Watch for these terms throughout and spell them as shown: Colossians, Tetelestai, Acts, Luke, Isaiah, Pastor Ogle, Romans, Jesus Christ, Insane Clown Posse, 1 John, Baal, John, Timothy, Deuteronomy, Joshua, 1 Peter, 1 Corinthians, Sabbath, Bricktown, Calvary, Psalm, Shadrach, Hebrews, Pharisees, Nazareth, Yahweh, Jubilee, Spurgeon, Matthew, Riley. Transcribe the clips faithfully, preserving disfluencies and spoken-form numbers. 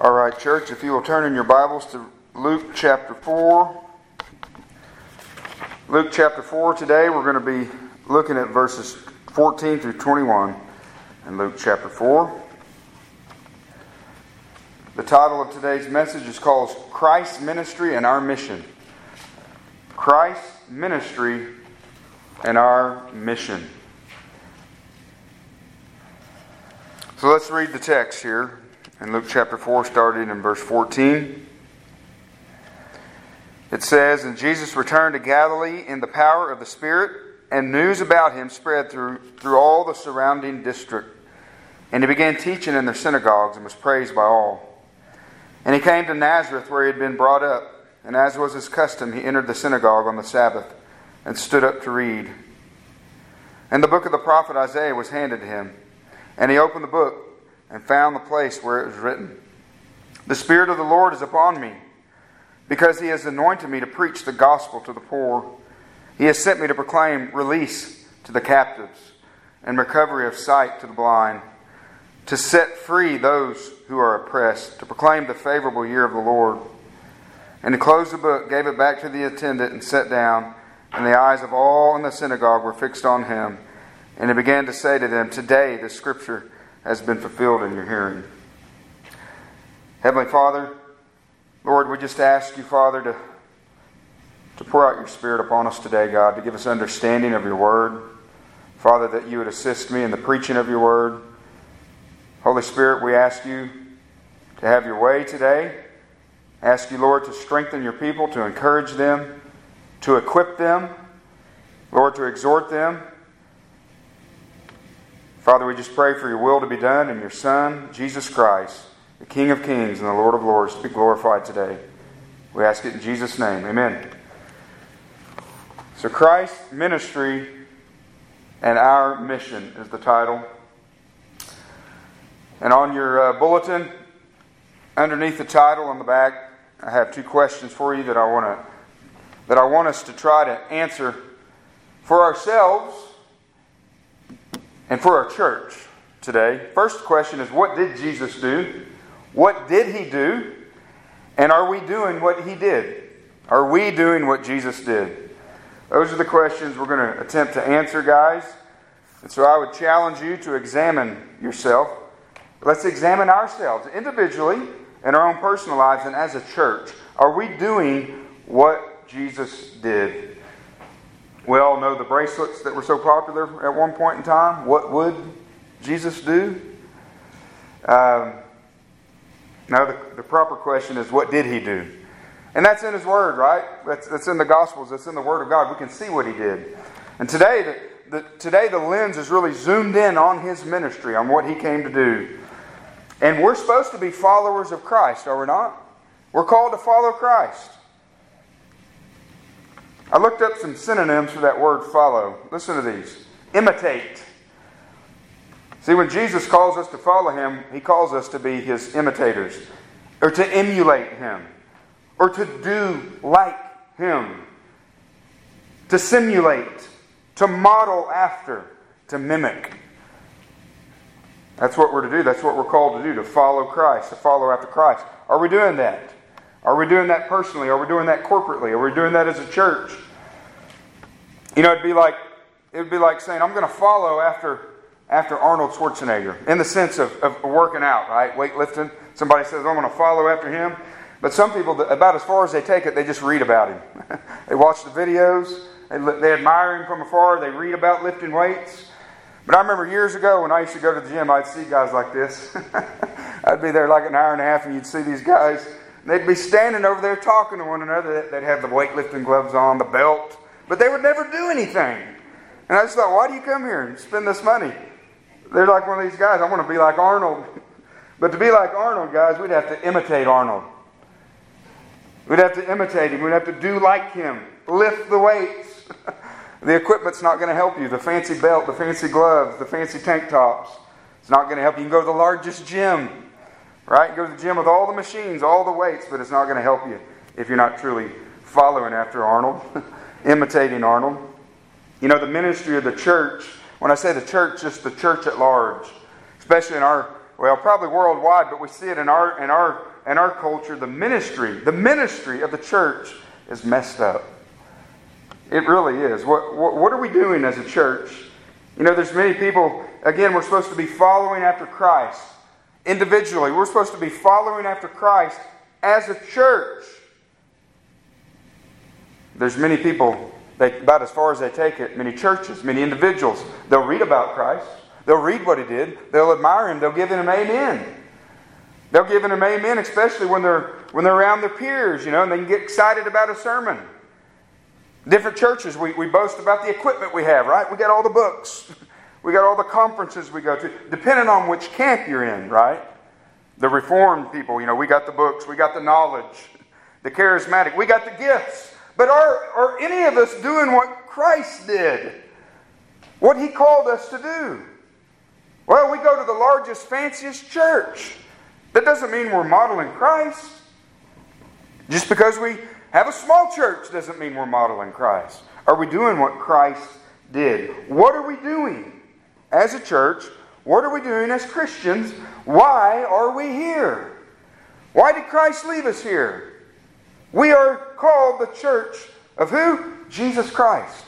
All right, church, if you will turn in your Bibles to Luke chapter four. Luke chapter four today, we're going to be looking at verses fourteen through twenty-one in Luke chapter four. The title of today's message is called Christ's Ministry and Our Mission. Christ's Ministry and Our Mission. So let's read the text here. In Luke chapter four, starting in verse fourteen, it says, "And Jesus returned to Galilee in the power of the Spirit, and news about him spread through, through all the surrounding district. And he began teaching in their synagogues and was praised by all. And he came to Nazareth where he had been brought up, and as was his custom, he entered the synagogue on the Sabbath and stood up to read. And the book of the prophet Isaiah was handed to him, and he opened the book and found the place where it was written, 'The Spirit of the Lord is upon me, because he has anointed me to preach the gospel to the poor. He has sent me to proclaim release to the captives, and recovery of sight to the blind, to set free those who are oppressed, to proclaim the favorable year of the Lord.' And he closed the book, gave it back to the attendant, and sat down, and the eyes of all in the synagogue were fixed on him. And he began to say to them, 'Today the Scripture has been fulfilled in your hearing.'" Heavenly Father, Lord, we just ask you, Father, to, to pour out your Spirit upon us today, God, to give us understanding of your Word. Father, that you would assist me in the preaching of your Word. Holy Spirit, we ask you to have your way today. Ask you, Lord, to strengthen your people, to encourage them, to equip them, Lord, to exhort them. Father, we just pray for your will to be done and your Son, Jesus Christ, the King of kings and the Lord of lords, to be glorified today. We ask it in Jesus' name. Amen. So Christ's Ministry and Our Mission is the title. And on your uh, bulletin, underneath the title on the back, I have two questions for you that I want to that I want us to try to answer for ourselves and for our church today. First question is, what did Jesus do? What did he do? And are we doing what he did? Are we doing what Jesus did? Those are the questions we're going to attempt to answer, guys. And so I would challenge you to examine yourself. Let's examine ourselves individually in our own personal lives and as a church. Are we doing what Jesus did? We all know the bracelets that were so popular at one point in time. What would Jesus do? Um, now, the, the proper question is, what did he do? And that's in his Word, right? That's, that's in the Gospels. That's in the Word of God. We can see what he did. And today the, the, today, the lens is really zoomed in on his ministry, on what he came to do. And we're supposed to be followers of Christ, are we not? We're called to follow Christ. I looked up some synonyms for that word follow. Listen to these. Imitate. See, when Jesus calls us to follow him, he calls us to be his imitators, or to emulate him, or to do like him, to simulate, to model after, to mimic. That's what we're to do. That's what we're called to do, to follow Christ, to follow after Christ. Are we doing that? Are we doing that personally? Are we doing that corporately? Are we doing that as a church? You know, it'd be like it'd be like saying, "I'm going to follow after after Arnold Schwarzenegger," in the sense of, of working out, right? Weightlifting. Somebody says, "I'm going to follow after him," but some people, about as far as they take it, they just read about him. They watch the videos. They, they admire him from afar. They read about lifting weights. But I remember years ago when I used to go to the gym, I'd see guys like this. I'd be there like an hour and a half, and you'd see these guys. They'd be standing over there talking to one another. They'd have the weightlifting gloves on, the belt. But they would never do anything. And I just thought, why do you come here and spend this money? They're like one of these guys. I want to be like Arnold. But to be like Arnold, guys, we'd have to imitate Arnold. We'd have to imitate him. We'd have to do like him. Lift the weights. The equipment's not going to help you. The fancy belt, the fancy gloves, the fancy tank tops. It's not going to help you. You can go to the largest gym. Right? Go to the gym with all the machines, all the weights, but it's not going to help you if you're not truly following after Arnold, imitating Arnold. You know, the ministry of the church, when I say the church, just the church at large, especially in our well, probably worldwide, but we see it in our in our in our culture. The ministry, the ministry of the church is messed up. It really is. What what, what are we doing as a church? You know, there's many people. Again, we're supposed to be following after Christ individually. We're supposed to be following after Christ as a church. There's many people, they, about as far as they take it, many churches, many individuals, they'll read about Christ. They'll read what He did. They'll admire Him. They'll give Him an amen. They'll give Him an amen, especially when they're when they're around their peers, you know, and they can get excited about a sermon. Different churches, we, we boast about the equipment we have, right? We got all the books. We got all the conferences we go to, depending on which camp you're in, right? The Reformed people, you know, we got the books, we got the knowledge, the charismatic, we got the gifts. But are, are any of us doing what Christ did? What He called us to do? Well, we go to the largest, fanciest church. That doesn't mean we're modeling Christ. Just because we have a small church doesn't mean we're modeling Christ. Are we doing what Christ did? What are we doing as a church? What are we doing as Christians? Why are we here? Why did Christ leave us here? We are called the church of who? Jesus Christ.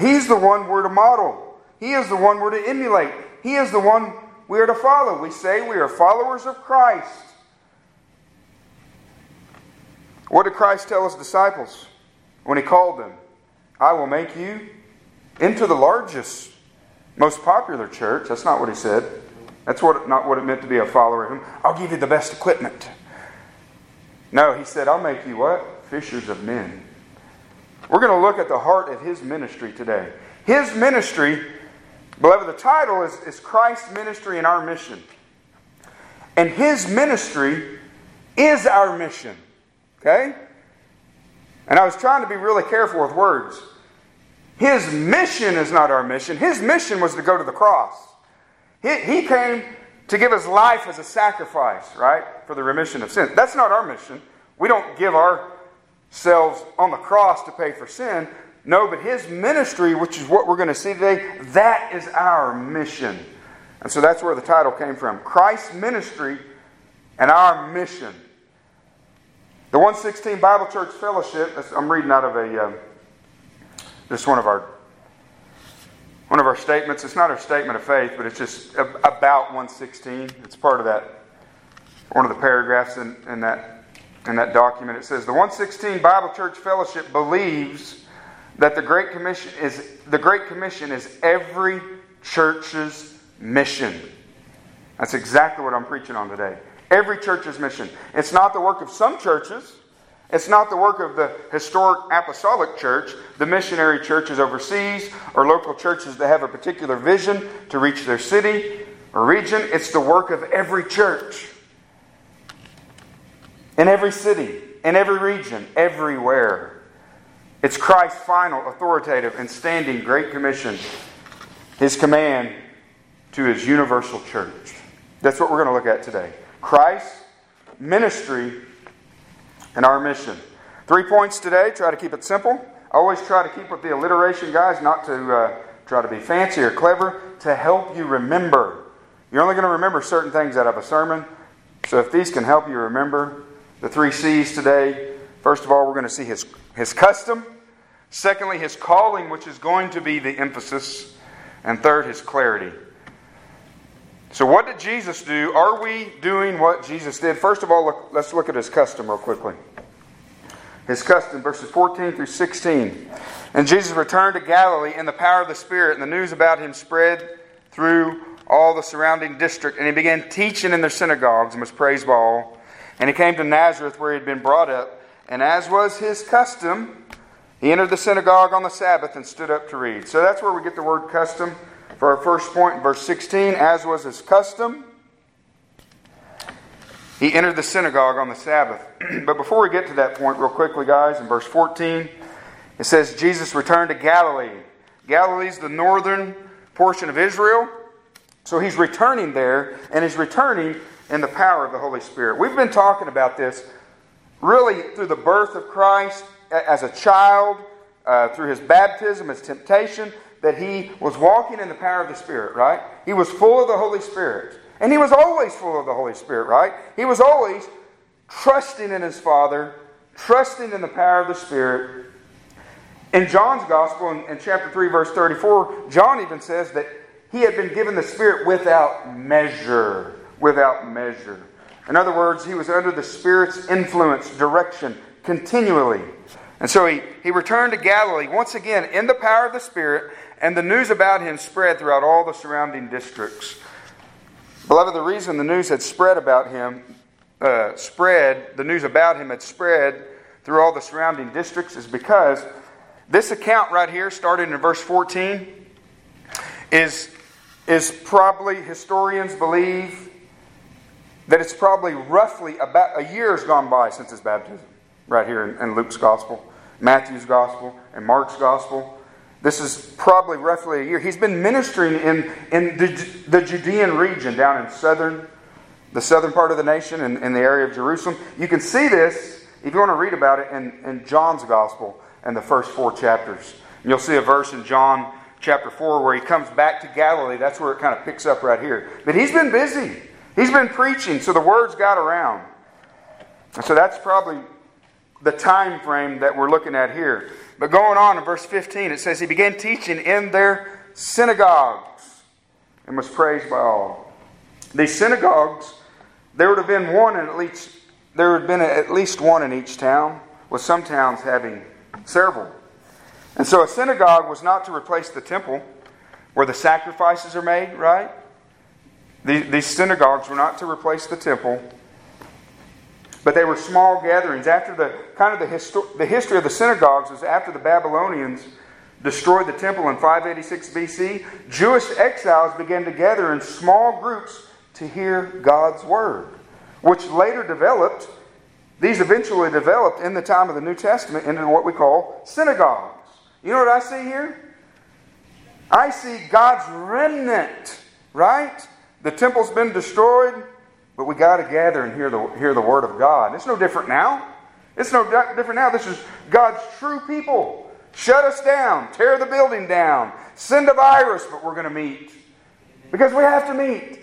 He's the one we're to model. He is the one we're to emulate. He is the one we are to follow. We say we are followers of Christ. What did Christ tell His disciples when He called them? I will make you into the largest, most popular church. That's not what He said. That's what, not what it meant to be a follower of Him. I'll give you the best equipment. No, He said, I'll make you what? Fishers of men. We're going to look at the heart of His ministry today. His ministry, beloved, the title is, is Christ's ministry and our mission. And His ministry is our mission. Okay? And I was trying to be really careful with words. His mission is not our mission. His mission was to go to the cross. He, he came to give His life as a sacrifice, right? For the remission of sin. That's not our mission. We don't give ourselves on the cross to pay for sin. No, but His ministry, which is what we're going to see today, that is our mission. And so that's where the title came from. Christ's ministry and our mission. The one sixteen Bible Church Fellowship, I'm reading out of a, um, just one of our One of our statements. It's not our statement of faith, but it's just about one sixteen. It's part of that, one of the paragraphs in, in that in that document. It says, the one sixteen Bible Church Fellowship believes that the Great Commission is the Great Commission is every church's mission. That's exactly what I'm preaching on today. Every church's mission. It's not the work of some churches. It's not the work of the historic apostolic church, the missionary churches overseas, or local churches that have a particular vision to reach their city or region. It's the work of every church. In every city, in every region, everywhere. It's Christ's final, authoritative, and standing Great Commission. His command to His universal church. That's what we're going to look at today. Christ's ministry and our mission. Three points today. Try to keep it simple. Always try to keep with the alliteration, guys, not to uh, try to be fancy or clever, to help you remember. You're only going to remember certain things out of a sermon. So if these can help you remember the three C's today, first of all, we're going to see his, his custom. Secondly, His calling, which is going to be the emphasis. And third, His clarity. So what did Jesus do? Are we doing what Jesus did? First of all, look, let's look at His custom real quickly. His custom, verses fourteen through sixteen. And Jesus returned to Galilee in the power of the Spirit, and the news about Him spread through all the surrounding district. And He began teaching in their synagogues and was praised by all. And He came to Nazareth where He had been brought up. And as was His custom, He entered the synagogue on the Sabbath and stood up to read. So that's where we get the word custom. For our first point, verse sixteen, as was His custom, He entered the synagogue on the Sabbath. But before we get to that point, real quickly, guys, in verse fourteen, it says, Jesus returned to Galilee. Galilee's the northern portion of Israel. So He's returning there, and He's returning in the power of the Holy Spirit. We've been talking about this really through the birth of Christ as a child, uh, through His baptism, His temptation, that He was walking in the power of the Spirit, right? He was full of the Holy Spirit. And he was always full of the Holy Spirit, right? He was always trusting in his Father, trusting in the power of the Spirit. In John's Gospel, in, in chapter three, verse thirty-four, John even says that he had been given the Spirit without measure. Without measure. In other words, he was under the Spirit's influence, direction, continually. And so he, he returned to Galilee, once again, in the power of the Spirit, and the news about him spread throughout all the surrounding districts. Beloved, the reason the news had spread about him, uh, spread, the news about him had spread through all the surrounding districts is because this account right here, starting in verse fourteen, is, is probably, historians believe, that it's probably roughly about a year has gone by since his baptism, right here in, in Luke's Gospel, Matthew's Gospel, and Mark's Gospel. This is probably roughly a year. He's been ministering in, in the, the Judean region, down in southern, the southern part of the nation, in, in the area of Jerusalem. You can see this, if you want to read about it, in, in John's Gospel, in the first four chapters. And you'll see a verse in John chapter four where he comes back to Galilee. That's where it kind of picks up right here. But he's been busy. He's been preaching, so the word's got around. And so that's probably the time frame that we're looking at here. But going on in verse fifteen, it says, he began teaching in their synagogues and was praised by all. These synagogues, there would have been one in at least, there would have been at least one in each town, with some towns having several. And so a synagogue was not to replace the temple where the sacrifices are made, right? These synagogues were not to replace the temple, but they were small gatherings. After the kind of the, histo- the history of the synagogues was after the Babylonians destroyed the temple in five eighty-six B C, Jewish exiles began to gather in small groups to hear God's word, which later developed. These eventually developed in the time of the New Testament into what we call synagogues. You know what I see here? I see God's remnant, right? The temple's been destroyed, but we got to gather and hear the hear the word of God. It's no different now. It's no different now. This is God's true people. Shut us down. Tear the building down. Send a virus, but we're going to meet. Because we have to meet.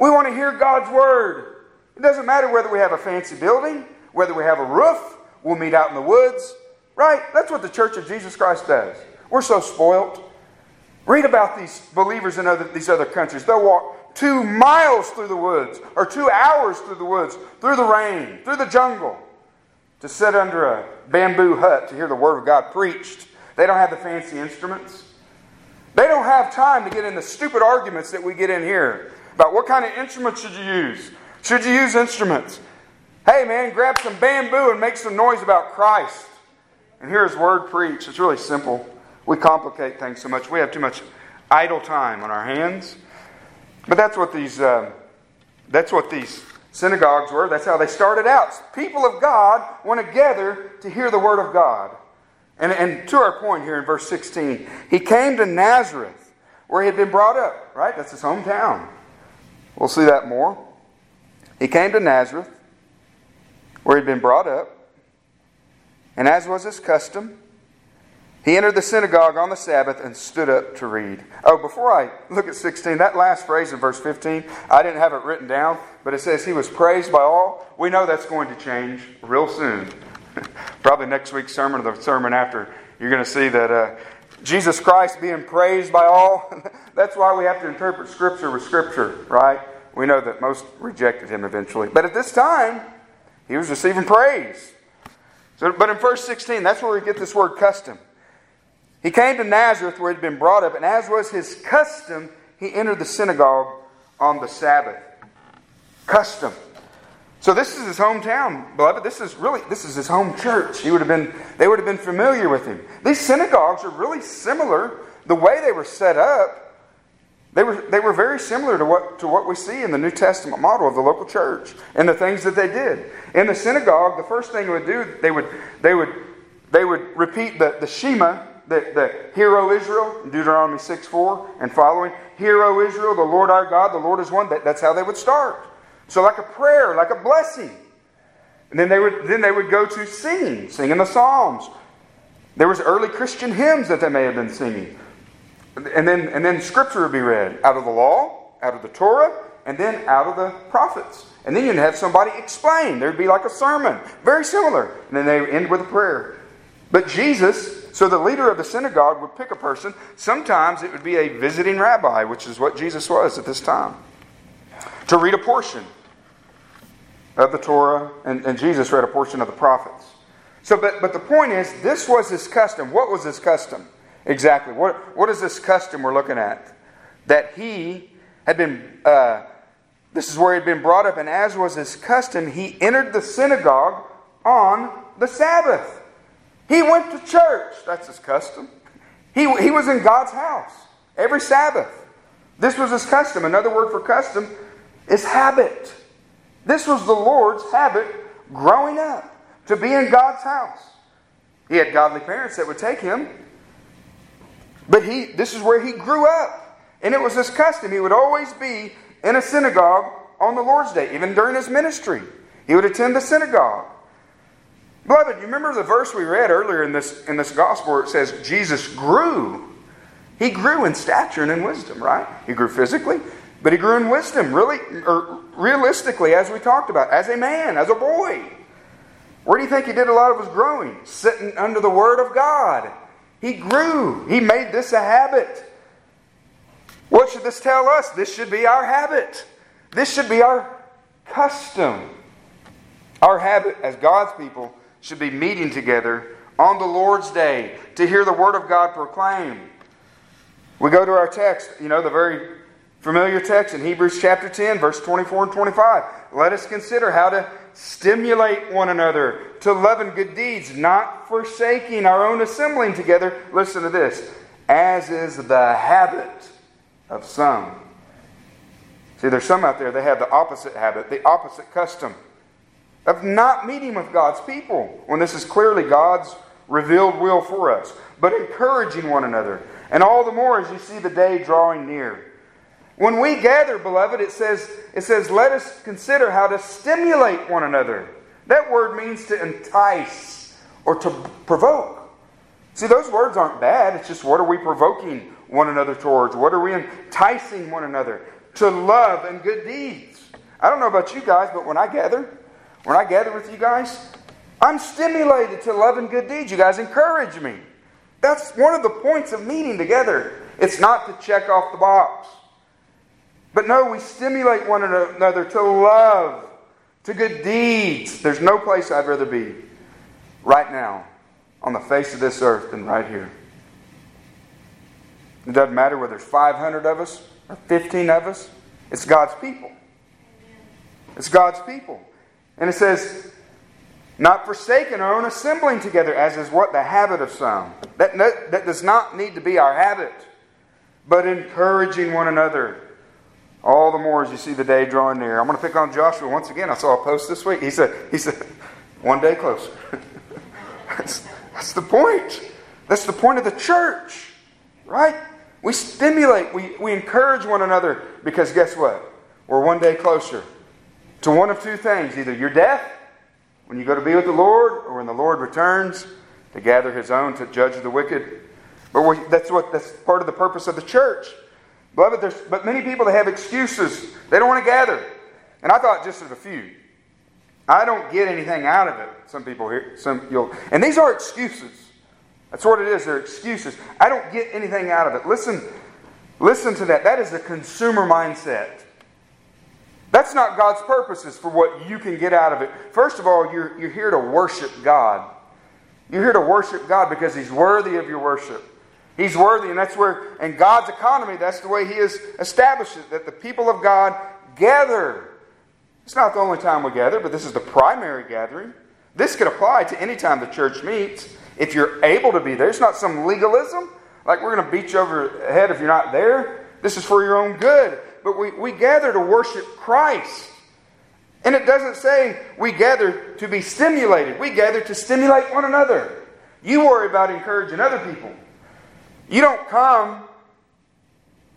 We want to hear God's word. It doesn't matter whether we have a fancy building, whether we have a roof, we'll meet out in the woods. Right? That's what the Church of Jesus Christ does. We're so spoiled. Read about these believers in other, these other countries. They'll walk two miles through the woods, or two hours through the woods, through the rain, through the jungle, to sit under a bamboo hut to hear the Word of God preached. They don't have the fancy instruments. They don't have time to get in the stupid arguments that we get in here about what kind of instruments should you use. Should you use instruments? Hey man, grab some bamboo and make some noise about Christ and hear His Word preached. It's really simple. We complicate things so much. We have too much idle time on our hands. But that's what these um, that's what these synagogues were. That's how they started out. People of God want to gather to hear the Word of God. And, and to our point here in verse sixteen, he came to Nazareth where he had been brought up. Right? That's his hometown. We'll see that more. He came to Nazareth, where he had been brought up, and as was his custom, he entered the synagogue on the Sabbath and stood up to read. Oh, before I look at sixteen, that last phrase in verse fifteen, I didn't have it written down, but it says he was praised by all. We know that's going to change real soon. Probably next week's sermon or the sermon after, you're going to see that uh, Jesus Christ being praised by all. That's why we have to interpret Scripture with Scripture, right? We know that most rejected him eventually. But at this time, he was receiving praise. So, but in verse sixteen, that's where we get this word custom. He came to Nazareth where he'd been brought up, and as was his custom, he entered the synagogue on the Sabbath. Custom. So this is his hometown, beloved. This is really this is his home church. He would have been they would have been familiar with him. These synagogues are really similar. The way they were set up, they were they were very similar to what to what we see in the New Testament model of the local church and the things that they did. In the synagogue, the first thing they would do, they would they would they would repeat the, the Shema. The, the Hear, O Israel, Deuteronomy six four and following. Hear, O Israel, the Lord our God, the Lord is one. That, that's how they would start. So like a prayer, like a blessing. And then they would then they would go to singing, singing the Psalms. There was early Christian hymns that they may have been singing. And then, and then Scripture would be read out of the law, out of the Torah, and then out of the prophets. And then you'd have somebody explain. There'd be like a sermon, very similar. And then they end with a prayer. But Jesus, so the leader of the synagogue would pick a person. Sometimes it would be a visiting rabbi, which is what Jesus was at this time, to read a portion of the Torah, and, and Jesus read a portion of the prophets. So, but, but the point is, this was his custom. What was his custom? Exactly. What, what is this custom we're looking at? That he had been... Uh, This is where he had been brought up, and as was his custom, he entered the synagogue on the Sabbath. He went to church. That's his custom. He, he was in God's house every Sabbath. This was his custom. Another word for custom is habit. This was the Lord's habit growing up, to be in God's house. He had godly parents that would take him, but he this is where he grew up, and it was his custom. He would always be in a synagogue on the Lord's Day, even during his ministry. He would attend the synagogue. Beloved, you remember the verse we read earlier in this, in this gospel where it says Jesus grew. He grew in stature and in wisdom, right? He grew physically, but he grew in wisdom, really, or realistically, as we talked about, as a man, as a boy. Where do you think he did a lot of his growing? Sitting under the Word of God. He grew. He made this a habit. What should this tell us? This should be our habit. This should be our custom. Our habit as God's people should be meeting together on the Lord's Day to hear the Word of God proclaimed. We go to our text, you know, the very familiar text in Hebrews chapter ten, verse twenty-four and twenty-five. Let us consider how to stimulate one another to love and good deeds, not forsaking our own assembling together. Listen to this. As is the habit of some. See, there's some out there, they have the opposite habit, the opposite custom of not meeting with God's people when this is clearly God's revealed will for us, but encouraging one another. And all the more as you see the day drawing near. When we gather, beloved, it says, it says, let us consider how to stimulate one another. That word means to entice or to provoke. See, those words aren't bad. It's just, what are we provoking one another towards? What are we enticing one another to love and good deeds? I don't know about you guys, but when I gather, when I gather with you guys, I'm stimulated to love and good deeds. You guys encourage me. That's one of the points of meeting together. It's not to check off the box. But no, we stimulate one another to love, to good deeds. There's no place I'd rather be right now on the face of this earth than right here. It doesn't matter whether there's five hundred of us or fifteen of us. It's God's people. It's God's people. And it says, not forsaking our own assembling together, as is what? The habit of some. That, that does not need to be our habit. But encouraging one another. All the more as you see the day drawing near. I'm going to pick on Joshua once again. I saw a post this week. He said, he said one day closer. that's, that's the point. That's the point of the church. Right? We stimulate, we, we encourage one another, because guess what? We're one day closer to one of two things. Either your death, when you go to be with the Lord, or when the Lord returns to gather His own to judge the wicked. But we, that's what that's part of the purpose of the church. Beloved, there's, but many people, they have excuses. They don't want to gather. And I thought just as a few. I don't get anything out of it. Some people here, some you'll... And these are excuses. That's what it is. They're excuses. I don't get anything out of it. Listen, listen to that. That is the consumer mindset. That's not God's purposes for what you can get out of it. First of all, you're, you're here to worship God. You're here to worship God because He's worthy of your worship. He's worthy, and that's where, in God's economy, that's the way He has established it, that the people of God gather. It's not the only time we gather, but this is the primary gathering. This could apply to any time the church meets. If you're able to be there, it's not some legalism, like we're going to beat you over the head if you're not there. This is for your own good. But we, we gather to worship Christ. And it doesn't say we gather to be stimulated. We gather to stimulate one another. You worry about encouraging other people. You don't come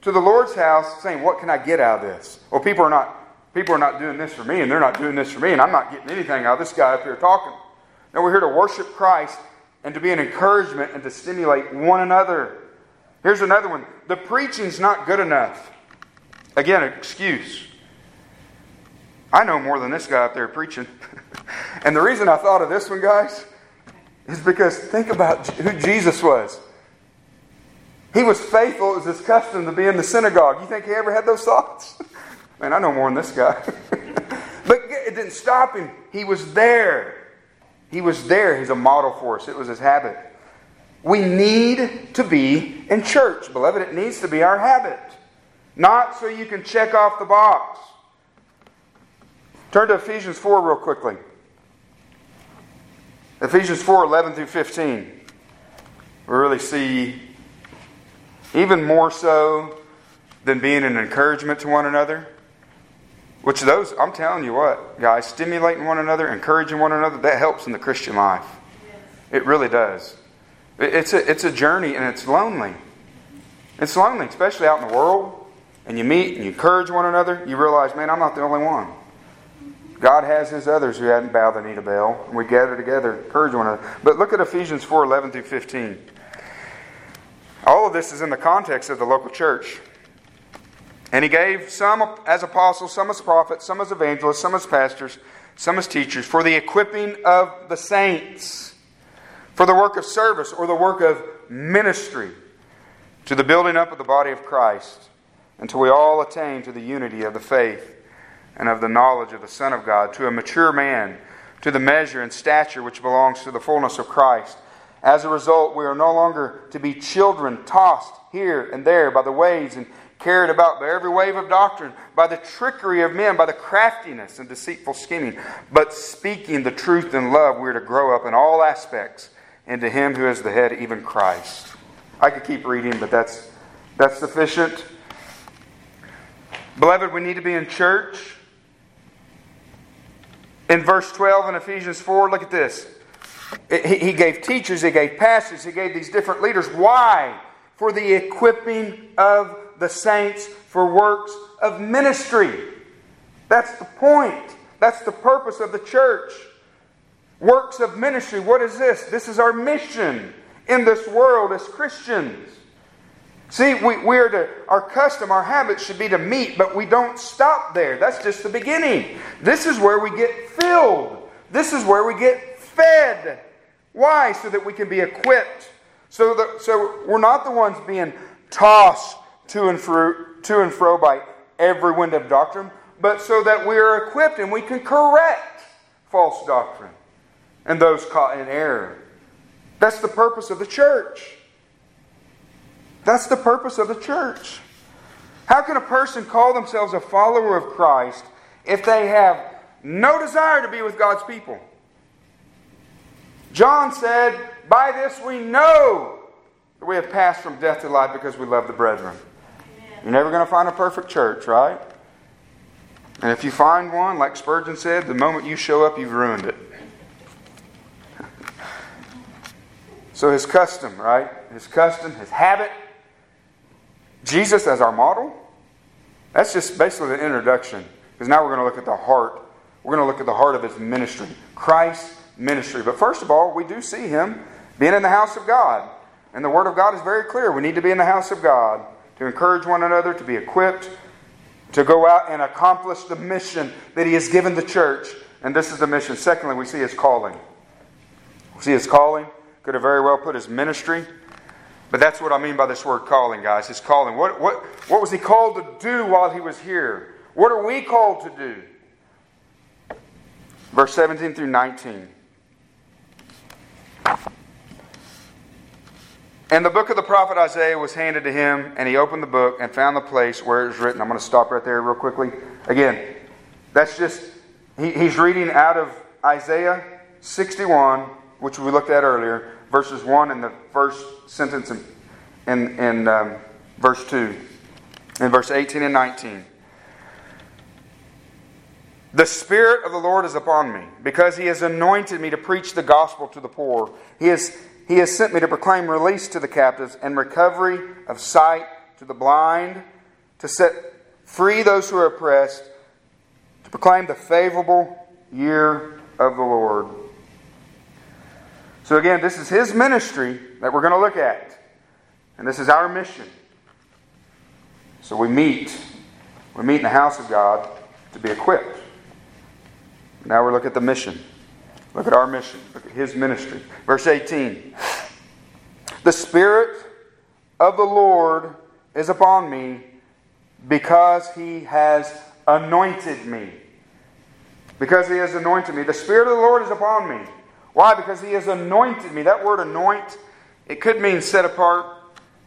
to the Lord's house saying, what can I get out of this? Well, people are not people are not doing this for me, and they're not doing this for me, and I'm not getting anything out of this guy up here talking. No, we're here to worship Christ, and to be an encouragement and to stimulate one another. Here's another one. The preaching's not good enough. Again, an excuse. I know more than this guy up there preaching. And the reason I thought of this one, guys, is because think about who Jesus was. He was faithful. It was his custom to be in the synagogue. You think he ever had those thoughts? Man, I know more than this guy. But it didn't stop him. He was there. He was there. He's a model for us. It was his habit. We need to be in church. Beloved, it needs to be our habit. Not so you can check off the box. Turn to Ephesians four real quickly. Ephesians four, eleven through fifteen. We really see, even more so than being an encouragement to one another, which those, I'm telling you what, guys, stimulating one another, encouraging one another, that helps in the Christian life. Yes. It really does. It's a, it's a journey, and it's lonely. It's lonely, especially out in the world. And you meet and you encourage one another. You realize, man, I'm not the only one. God has His others who hadn't bowed the knee to Baal. And we gather together, encourage one another. But look at Ephesians four, eleven through fifteen. All of this is in the context of the local church. And He gave some as apostles, some as prophets, some as evangelists, some as pastors, some as teachers, for the equipping of the saints, for the work of service or the work of ministry, to the building up of the body of Christ, until we all attain to the unity of the faith and of the knowledge of the Son of God, to a mature man, to the measure and stature which belongs to the fullness of Christ. As a result, we are no longer to be children tossed here and there by the waves and carried about by every wave of doctrine, by the trickery of men, by the craftiness and deceitful scheming. But speaking the truth in love, we are to grow up in all aspects into Him who is the head, even Christ. I could keep reading, but that's, that's sufficient. Beloved, we need to be in church. In verse twelve in Ephesians four, look at this. He gave teachers, He gave pastors, He gave these different leaders. Why? For the equipping of the saints for works of ministry. That's the point. That's the purpose of the church. Works of ministry. What is this? This is our mission in this world as Christians. See, we, we are to, our custom, our habits should be to meet, but we don't stop there. That's just the beginning. This is where we get filled. This is where we get fed. Why? So that we can be equipped. So that, so we're not the ones being tossed to and fro, to and fro by every wind of doctrine, but so that we are equipped and we can correct false doctrine and those caught in error. That's the purpose of the church. That's the purpose of the church. How can a person call themselves a follower of Christ if they have no desire to be with God's people? John said, by this we know that we have passed from death to life because we love the brethren. Amen. You're never going to find a perfect church, right? And if you find one, like Spurgeon said, the moment you show up, you've ruined it. So his custom, right? His custom, his habit. Jesus as our model. That's just basically the introduction. Because now we're going to look at the heart. We're going to look at the heart of His ministry. Christ ministry. But first of all, we do see Him being in the house of God. And the Word of God is very clear. We need to be in the house of God to encourage one another, to be equipped, to go out and accomplish the mission that He has given the church. And this is the mission. Secondly, we see His calling. We see His calling. Could have very well put His ministry. But that's what I mean by this word calling, guys. His calling. What, what, what was He called to do while He was here? What are we called to do? Verse seventeen through nineteen. And the book of the prophet Isaiah was handed to him, and he opened the book and found the place where it was written. I'm going to stop right there real quickly. Again, that's just, he, he's reading out of Isaiah sixty-one, which we looked at earlier, verses one and the first sentence in, in, in um, verse two, and verse eighteen and nineteen. The Spirit of the Lord is upon me, because He has anointed me to preach the gospel to the poor. He has He has sent me to proclaim release to the captives and recovery of sight to the blind, to set free those who are oppressed, to proclaim the favorable year of the Lord. So again, this is His ministry that we're going to look at. And this is our mission. So we meet. We meet in the house of God to be equipped. Now we look at the mission. Look at our mission. Look at His ministry. Verse eighteen. The Spirit of the Lord is upon me because He has anointed me. Because He has anointed me. The Spirit of the Lord is upon me. Why? Because He has anointed me. That word anoint, it could mean set apart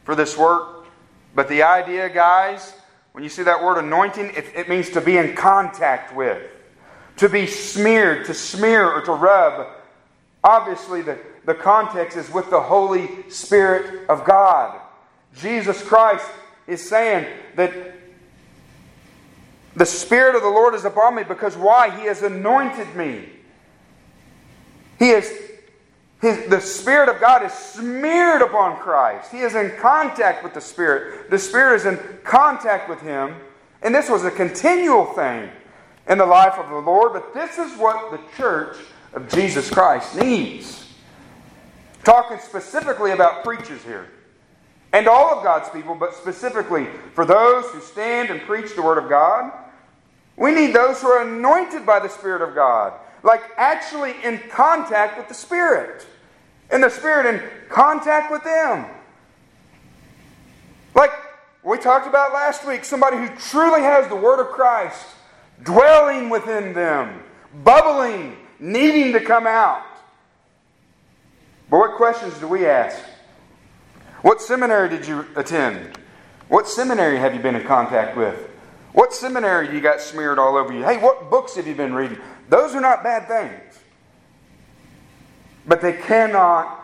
for this work. But the idea, guys, when you see that word anointing, it, it means to be in contact with. To be smeared, to smear or to rub. Obviously, the, the context is with the Holy Spirit of God. Jesus Christ is saying that the Spirit of the Lord is upon me because why? He has anointed me. He is, his, the Spirit of God is smeared upon Christ. He is in contact with the Spirit. The Spirit is in contact with Him. And this was a continual thing in the life of the Lord. But this is what the church of Jesus Christ needs. Talking specifically about preachers here. And all of God's people, but specifically for those who stand and preach the Word of God. We need those who are anointed by the Spirit of God. Like actually in contact with the Spirit. And the Spirit in contact with them. Like we talked about last week. Somebody who truly has the Word of Christ dwelling within them. Bubbling. Needing to come out. But what questions do we ask? What seminary did you attend? What seminary have you been in contact with? What seminary you got smeared all over you? Hey, what books have you been reading? Those are not bad things. But they cannot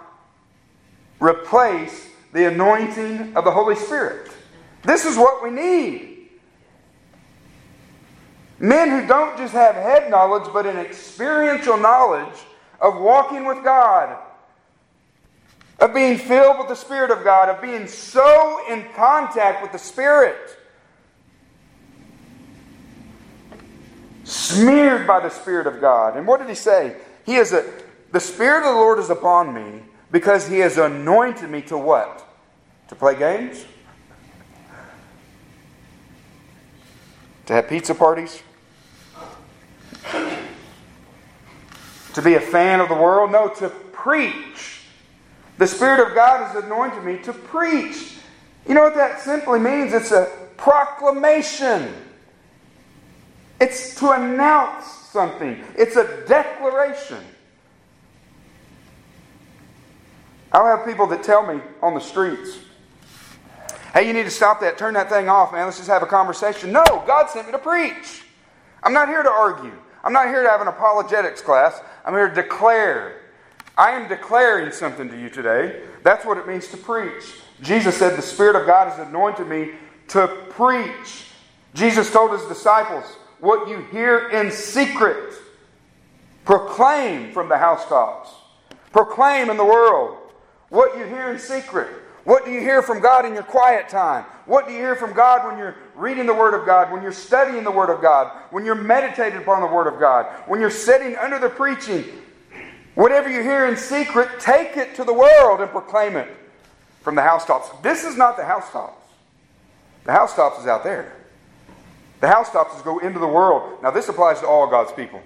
replace the anointing of the Holy Spirit. This is what we need. Men who don't just have head knowledge, but an experiential knowledge of walking with God. Of being filled with the Spirit of God. Of being so in contact with the Spirit. Smeared by the Spirit of God. And what did he say? He is a, the Spirit of the Lord is upon me because He has anointed me to what? To play games? To have pizza parties? To be a fan of the world? No, to preach. The Spirit of God has anointed me to preach. You know what that simply means? It's a proclamation. It's to announce something. It's a declaration. I'll have people that tell me on the streets, hey, you need to stop that. Turn that thing off, man. Let's just have a conversation. No, God sent me to preach. I'm not here to argue. I'm not here to have an apologetics class. I'm here to declare. I am declaring something to you today. That's what it means to preach. Jesus said, the Spirit of God has anointed me to preach. Jesus told His disciples, what you hear in secret, proclaim from the housetops. Proclaim in the world. What you hear in secret. What do you hear from God in your quiet time? What do you hear from God when you're reading the Word of God? When you're studying the Word of God? When you're meditating upon the Word of God? When you're sitting under the preaching? Whatever you hear in secret, take it to the world and proclaim it from the housetops. This is not the housetops. The housetops is out there. The housetops is go into the world. Now this applies to all God's people.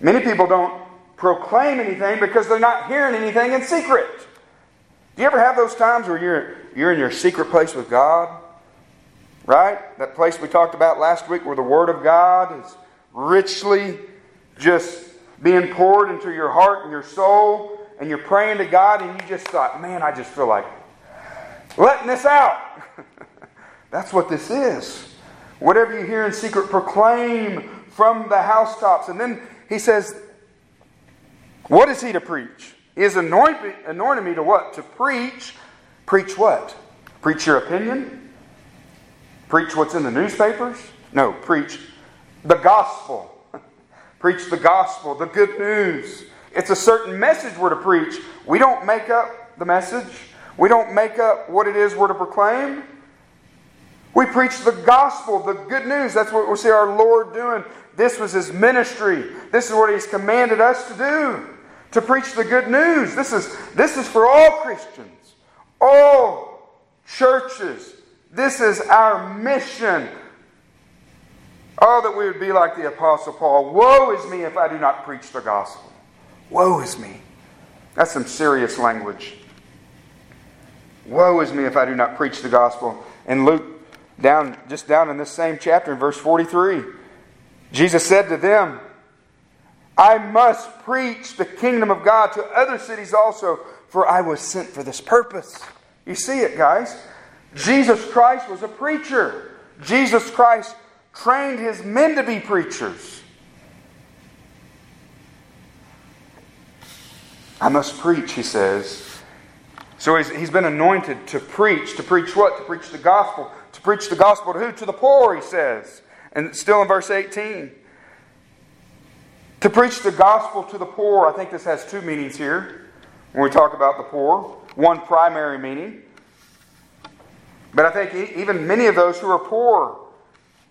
Many people don't proclaim anything because they're not hearing anything in secret. Do you ever have those times where you're, you're in your secret place with God? Right? That place we talked about last week where the Word of God is richly just being poured into your heart and your soul, and you're praying to God, and you just thought, man, I just feel like letting this out. That's what this is. Whatever you hear in secret, proclaim from the housetops. And then he says, what is he to preach? He has anointed, anointed me to what? To preach. Preach what? Preach your opinion? Preach what's in the newspapers? No, preach the gospel. Preach the gospel, the good news. It's a certain message we're to preach. We don't make up the message. We don't make up what it is we're to proclaim. We preach the gospel, the good news. That's what we see our Lord doing. This was His ministry. This is what He's commanded us to do. To preach the good news. This is, this is for all Christians. All churches. This is our mission. Oh, that we would be like the Apostle Paul. Woe is me if I do not preach the gospel. Woe is me. That's some serious language. Woe is me if I do not preach the gospel. And Luke, down just down in this same chapter, in verse forty-three, Jesus said to them, I must preach the kingdom of God to other cities also, for I was sent for this purpose. You see it, guys. Jesus Christ was a preacher. Jesus Christ trained His men to be preachers. I must preach, He says. So he's, he's been anointed to preach. To preach what? To preach the gospel. To preach the gospel to who? To the poor, He says. And still in verse eighteen. To preach the gospel to the poor. I think this has two meanings here when we talk about the poor. One primary meaning. But I think even many of those who are poor,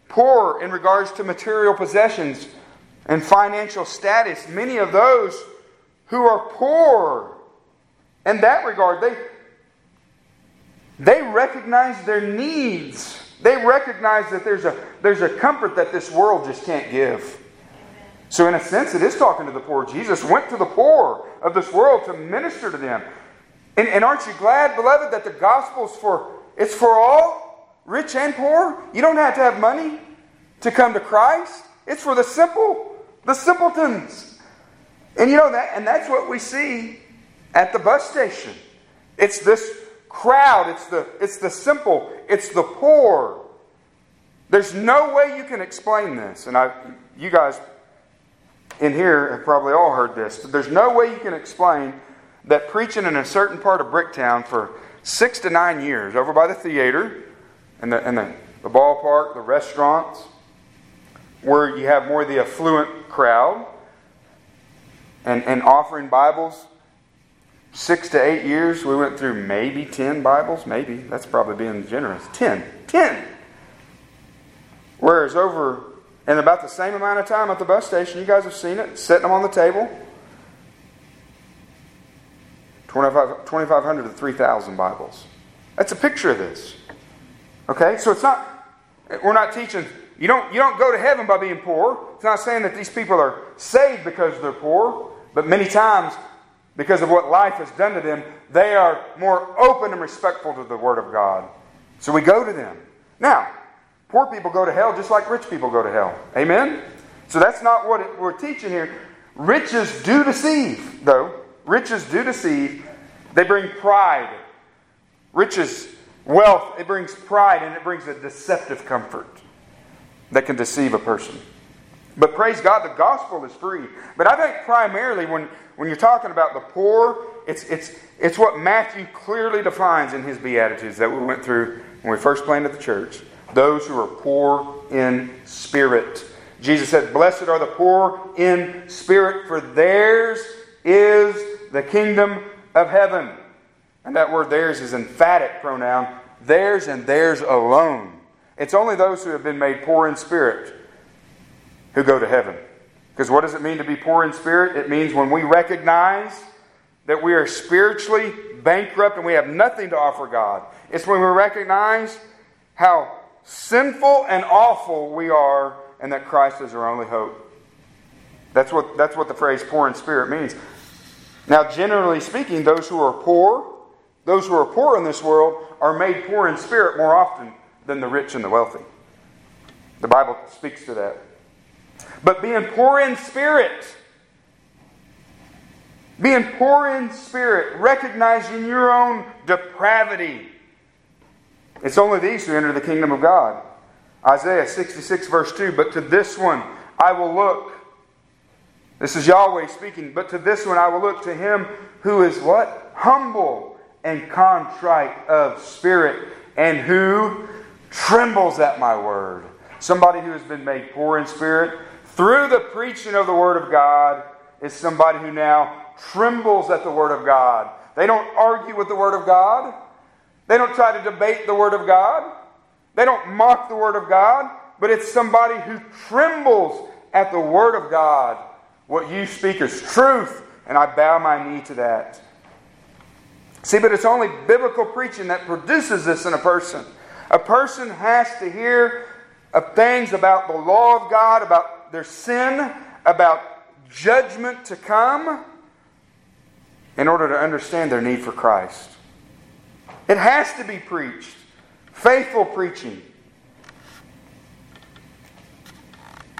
poor in regards to material possessions and financial status, many of those who are poor in that regard, they, they recognize their needs. They recognize that there's a, there's a comfort that this world just can't give. So in a sense, it is talking to the poor. Jesus went to the poor of this world to minister to them. And, and aren't you glad, beloved, that the gospel's for, it's for all, rich and poor? You don't have to have money to come to Christ. It's for the simple, the simpletons. And you know that, and that's what we see at the bus station. It's this crowd, it's the, it's the simple, it's the poor. There's no way you can explain this. And I, you guys in here have probably all heard this, but there's no way you can explain that preaching in a certain part of Bricktown for six to nine years, over by the theater, and the, and the, the ballpark, the restaurants, where you have more of the affluent crowd, and, and offering Bibles six to eight years. We went through maybe ten Bibles, maybe. That's probably being generous. Ten. Ten! Whereas over in about the same amount of time at the bus station, you guys have seen it, setting them on the table, twenty-five hundred to three thousand Bibles. That's a picture of this. Okay? So it's not, we're not teaching, you don't, you don't go to heaven by being poor. It's not saying that these people are saved because they're poor, but many times, because of what life has done to them, they are more open and respectful to the Word of God. So we go to them. Now, poor people go to hell just like rich people go to hell. Amen? So that's not what it, we're teaching here. Riches do deceive, though. Riches do deceive. They bring pride. Riches, wealth, it brings pride and it brings a deceptive comfort that can deceive a person. But praise God, the gospel is free. But I think primarily when, when you're talking about the poor, it's, it's, it's what Matthew clearly defines in his Beatitudes that we went through when we first planted the church. Those who are poor in spirit. Jesus said, blessed are the poor in spirit, for theirs is the kingdom of heaven. And that word theirs is emphatic pronoun. Theirs and theirs alone. It's only those who have been made poor in spirit who go to heaven. Because what does it mean to be poor in spirit? It means when we recognize that we are spiritually bankrupt and we have nothing to offer God. It's when we recognize how sinful and awful we are and that Christ is our only hope. That's what, that's what the phrase poor in spirit means. Now, generally speaking, those who are poor, those who are poor in this world are made poor in spirit more often than the rich and the wealthy. The Bible speaks to that. But being poor in spirit, being poor in spirit, recognizing your own depravity. It's only these who enter the kingdom of God. Isaiah sixty-six verse two, but to this one I will look. This is Yahweh speaking. But to this one I will look, to him who is what? Humble and contrite of spirit, and who trembles at my word. Somebody who has been made poor in spirit through the preaching of the Word of God is somebody who now trembles at the Word of God. They don't argue with the Word of God. They don't try to debate the Word of God. They don't mock the Word of God. But it's somebody who trembles at the Word of God. What you speak is truth, and I bow my knee to that. See, but it's only biblical preaching that produces this in a person. A person has to hear of things about the law of God, about their sin, about judgment to come, in order to understand their need for Christ. It has to be preached. Faithful preaching.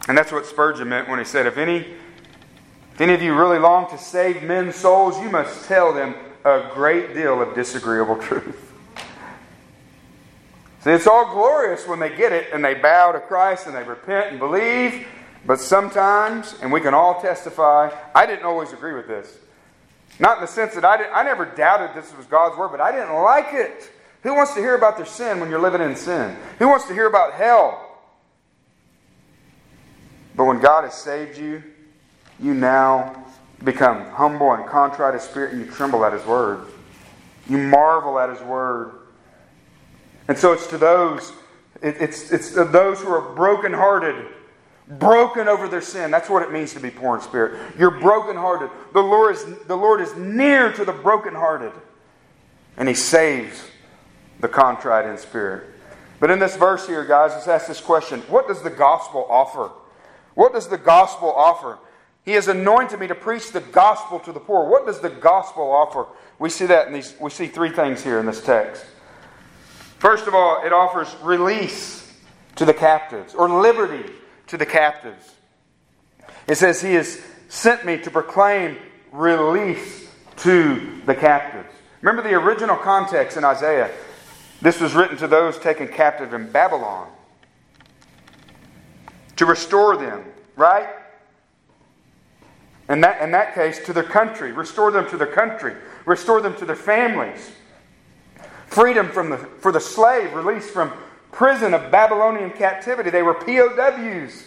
And that's what Spurgeon meant when he said, if any, if any of you really long to save men's souls, you must tell them a great deal of disagreeable truth. See, it's all glorious when they get it and they bow to Christ and they repent and believe. But sometimes, and we can all testify, I didn't always agree with this. Not in the sense that I didn't, I never doubted this was God's Word, but I didn't like it. Who wants to hear about their sin when you're living in sin? Who wants to hear about hell? But when God has saved you, you now become humble and contrite of spirit, and you tremble at His Word. You marvel at His Word. And so it's to those, it, it's, it's to those who are brokenhearted, broken over their sin. That's what it means to be poor in spirit. You're brokenhearted. The Lord is, the Lord is near to the brokenhearted. And He saves the contrite in spirit. But in this verse here, guys, let's ask this question. What does the gospel offer? What does the gospel offer? He has anointed me to preach the gospel to the poor. What does the gospel offer? We see that in these, we see three things here in this text. First of all, it offers release to the captives, or liberty to the captives. It says, He has sent me to proclaim release to the captives. Remember the original context in Isaiah. This was written to those taken captive in Babylon. To restore them, right? And that, in that case, to their country. Restore them to their country. Restore them to their families. Freedom from the, for the slave, released from prison of Babylonian captivity. They were P O Ws,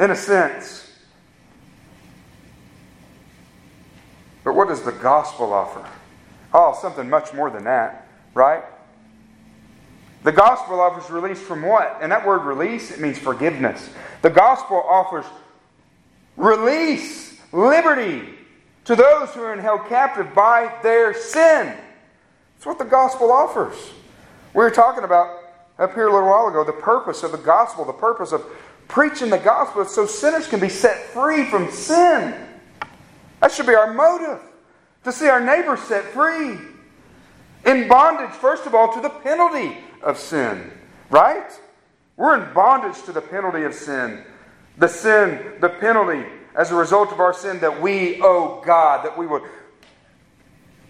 in a sense. But what does the gospel offer? Oh, something much more than that, right? The gospel offers release from what? And that word release, it means forgiveness. The gospel offers release, liberty to those who are held captive by their sin. That's what the gospel offers. We were talking about up here a little while ago the purpose of the gospel, the purpose of preaching the gospel is so sinners can be set free from sin. That should be our motive, to see our neighbors set free. In bondage, first of all, to the penalty of sin, right? We're in bondage to the penalty of sin. The sin, the penalty as a result of our sin that we owe God, that we would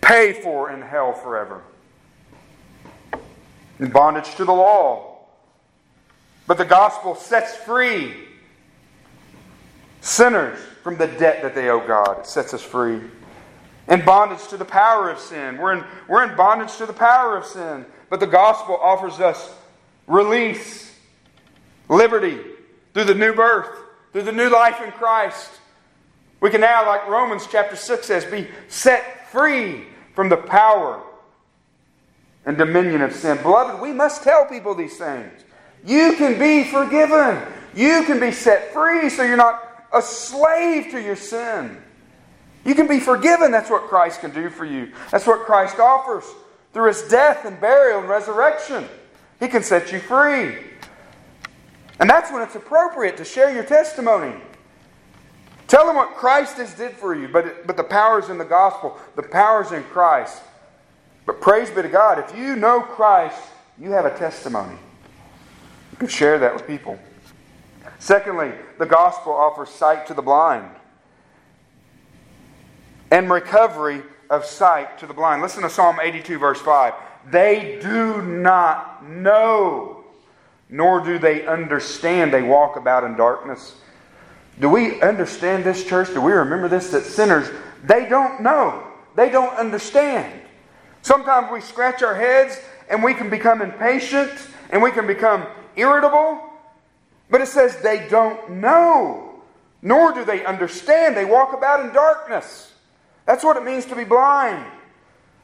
pay for in hell forever. In bondage to the law. But the gospel sets free sinners from the debt that they owe God. It sets us free. In bondage to the power of sin. We're in, we're in bondage to the power of sin. But the gospel offers us release, liberty, through the new birth, through the new life in Christ. We can now, like Romans chapter six says, be set free from the power and dominion of sin. Beloved, we must tell people these things. You can be forgiven. You can be set free so you're not a slave to your sin. You can be forgiven. That's what Christ can do for you. That's what Christ offers. Through His death and burial and resurrection, He can set you free. And that's when it's appropriate to share your testimony. Tell them what Christ has did for you, but, it, but the power is in the gospel. The power is in Christ. But praise be to God, if you know Christ, you have a testimony. You can share that with people. Secondly, the gospel offers sight to the blind. And recovery of sight to the blind. Listen to Psalm eighty-two verse five. They do not know, nor do they understand. They walk about in darkness. Do we understand this, church? Do we remember this? That sinners, they don't know. They don't understand. Sometimes we scratch our heads and we can become impatient and we can become irritable. But it says they don't know, nor do they understand. They walk about in darkness. That's what it means to be blind.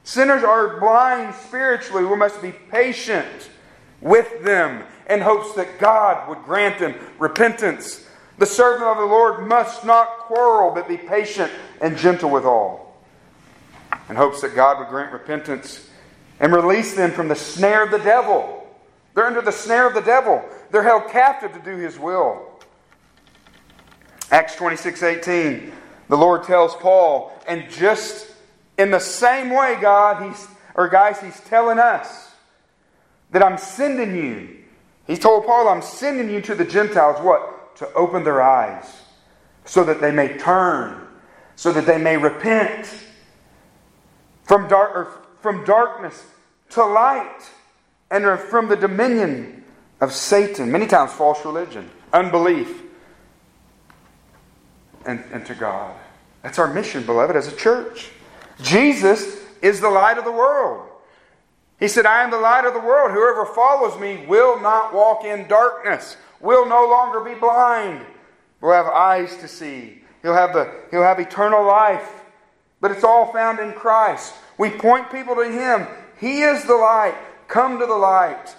Sinners are blind spiritually. We must be patient with them in hopes that God would grant them repentance. The servant of the Lord must not quarrel, but be patient and gentle with all, in hopes that God would grant repentance and release them from the snare of the devil. They're under the snare of the devil. They're held captive to do His will. Acts twenty-six eighteen, the Lord tells Paul, and just in the same way, God, He's, or guys, He's telling us that I'm sending you. He told Paul, I'm sending you to the Gentiles, what? To open their eyes so that they may turn, so that they may repent from dark or from darkness to light and from the dominion of Satan. Many times false religion, unbelief, and, and to God. That's our mission, beloved, as a church. Jesus is the light of the world. He said, I am the light of the world. Whoever follows me will not walk in darkness, will no longer be blind, will have eyes to see. He'll have the, he'll have eternal life. But it's all found in Christ. We point people to Him. He is the light. Come to the light.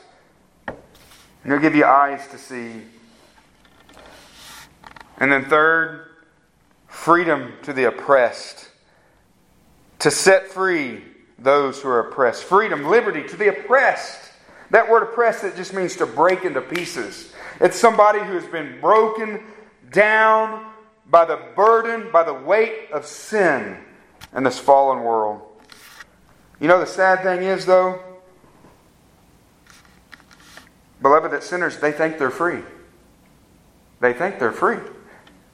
And He'll give you eyes to see. And then third, freedom to the oppressed. To set free those who are oppressed. Freedom, liberty to the oppressed. That word oppressed, it just means to break into pieces. It's somebody who has been broken down by the burden, by the weight of sin in this fallen world. You know the sad thing is, though, beloved, that sinners, they think they're free. They think they're free.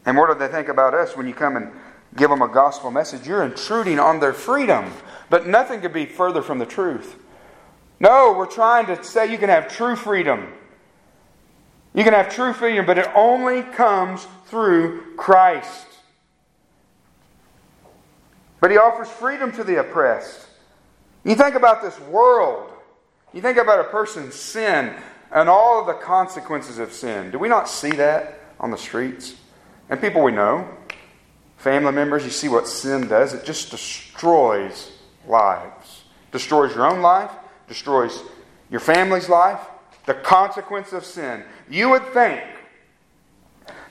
And what do they think about us when you come and give them a gospel message? You're intruding on their freedom. But nothing could be further from the truth. No, we're trying to say you can have true freedom. You can have true freedom, but it only comes through Christ. But He offers freedom to the oppressed. You think about this world. You think about a person's sin and all of the consequences of sin. Do we not see that on the streets? And people we know, family members, you see what sin does. It just destroys lives. Destroys your own life. Destroys your family's life. The consequence of sin. You would think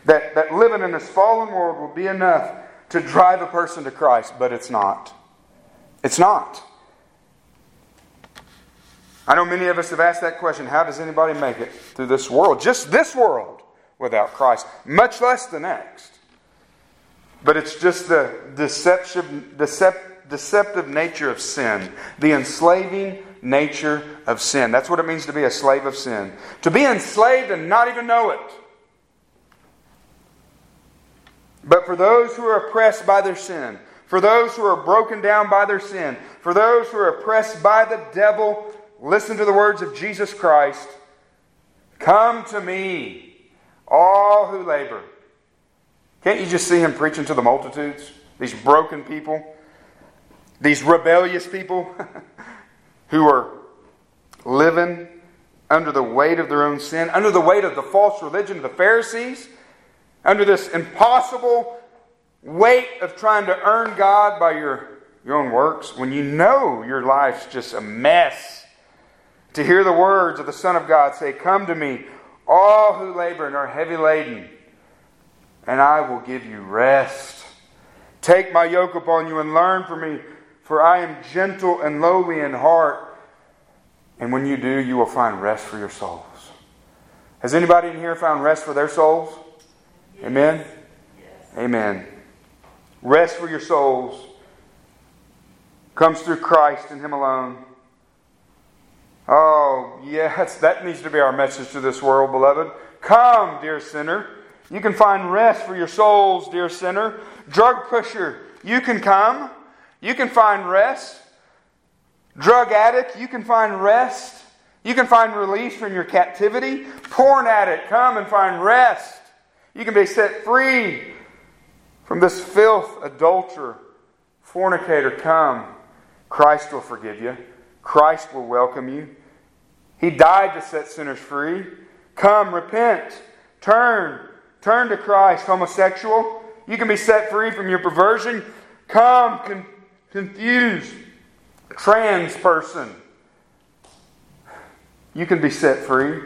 that, that living in this fallen world would be enough to drive a person to Christ, but it's not. It's not. I know many of us have asked that question, how does anybody make it through this world, just this world, without Christ, much less the next? But it's just the deception, decept, deceptive nature of sin. The enslaving nature of sin. That's what it means to be a slave of sin. To be enslaved and not even know it. But for those who are oppressed by their sin, for those who are broken down by their sin, for those who are oppressed by the devil, listen to the words of Jesus Christ. Come to me, all who labor. Can't you just see Him preaching to the multitudes? These broken people. These rebellious people who are living under the weight of their own sin. Under the weight of the false religion of the Pharisees. Under this impossible weight of trying to earn God by your, your own works. When you know your life's just a mess. To hear the words of the Son of God say, come to me, all who labor and are heavy laden, and I will give you rest. Take my yoke upon you and learn from me, for I am gentle and lowly in heart. And when you do, you will find rest for your souls. Has anybody in here found rest for their souls? Yes. Amen? Yes. Amen. Rest for your souls comes through Christ and Him alone. Oh, yes, that needs to be our message to this world, beloved. Come, dear sinner. You can find rest for your souls, dear sinner. Drug pusher, you can come. You can find rest. Drug addict, you can find rest. You can find release from your captivity. Porn addict, come and find rest. You can be set free from this filth, adulterer, fornicator, come. Christ will forgive you. Christ will welcome you. He died to set sinners free. Come, repent, turn. Turn to Christ, homosexual. You can be set free from your perversion. Come, con- confused, trans person. You can be set free.